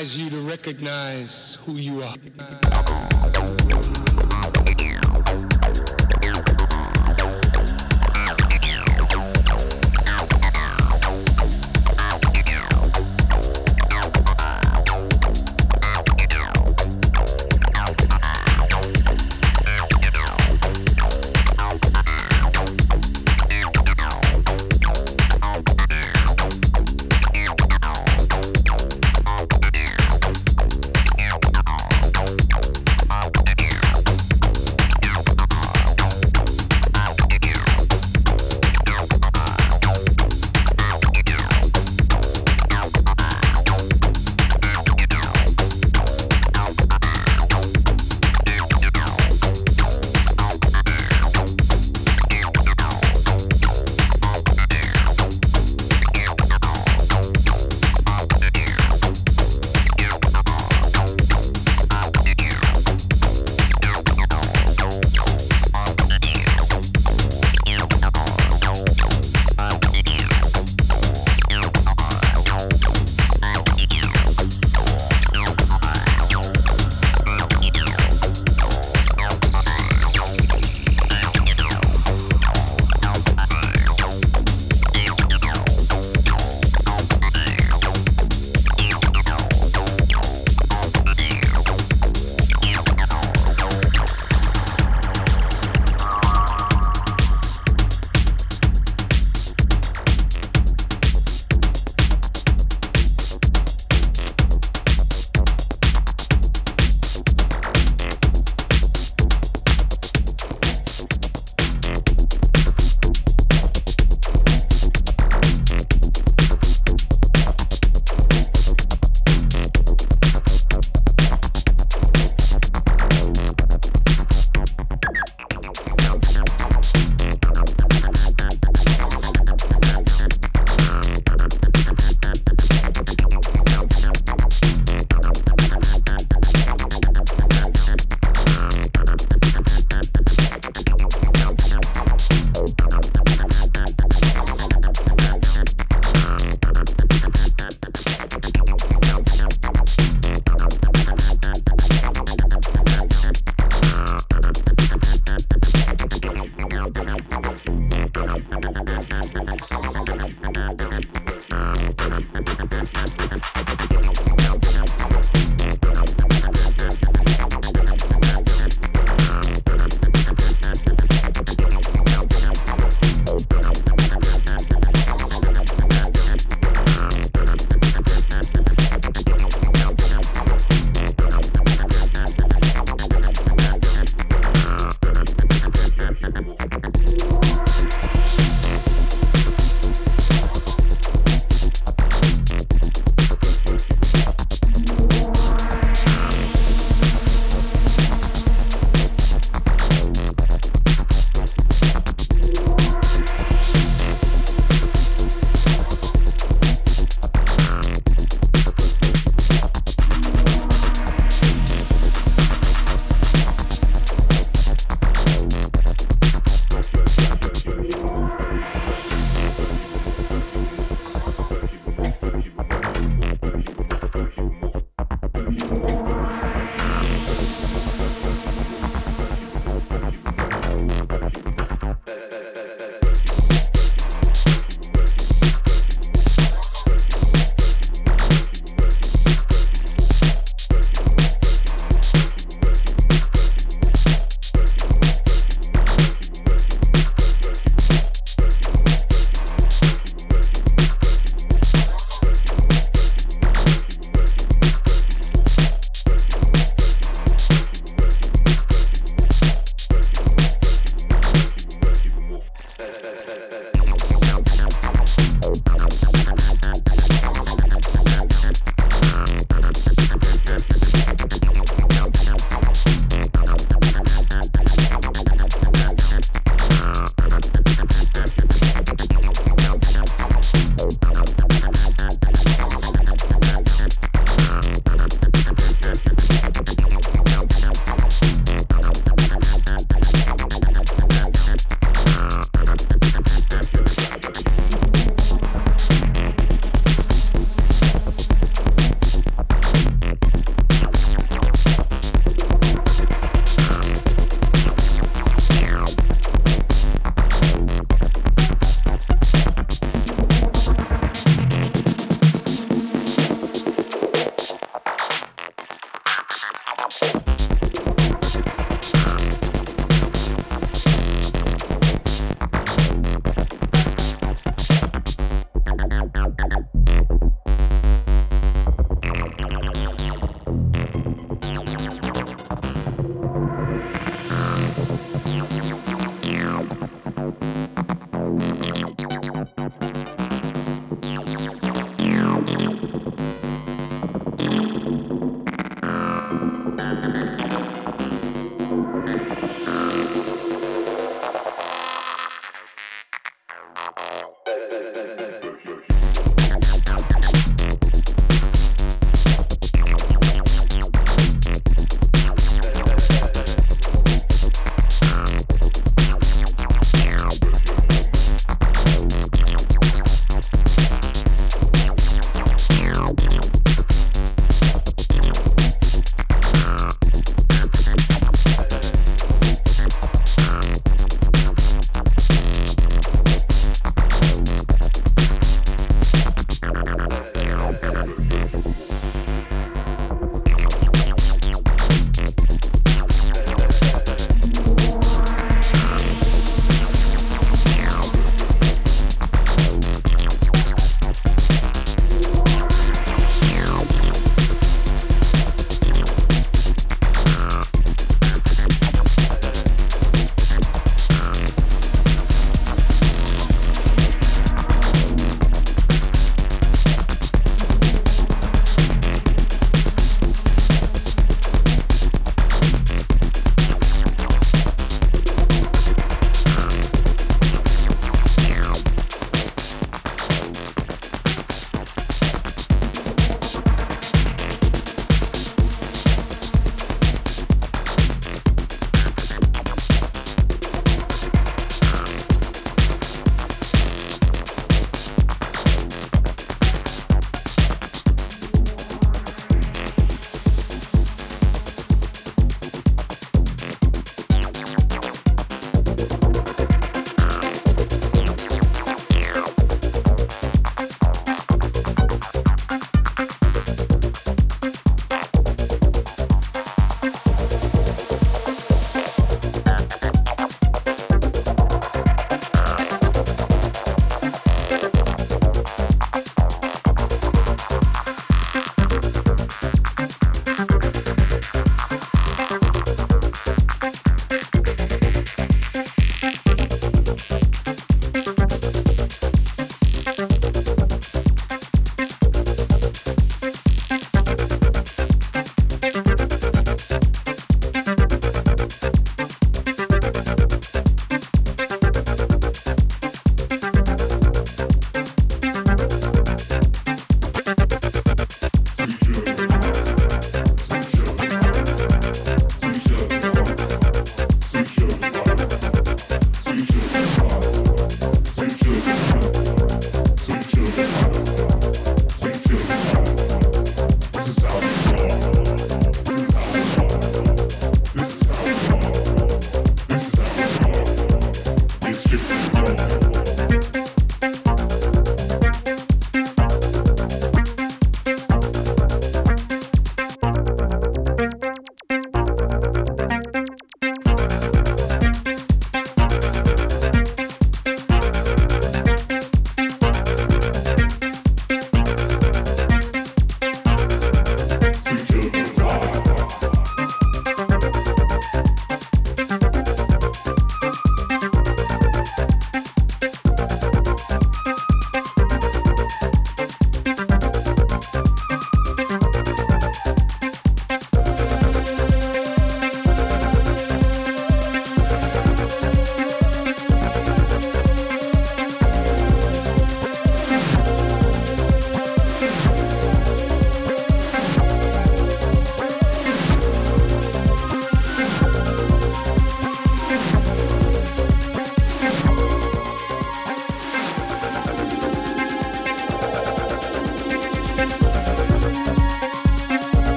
advise you to recognize who you are.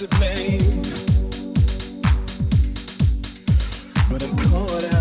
to blame, but I'm caught out.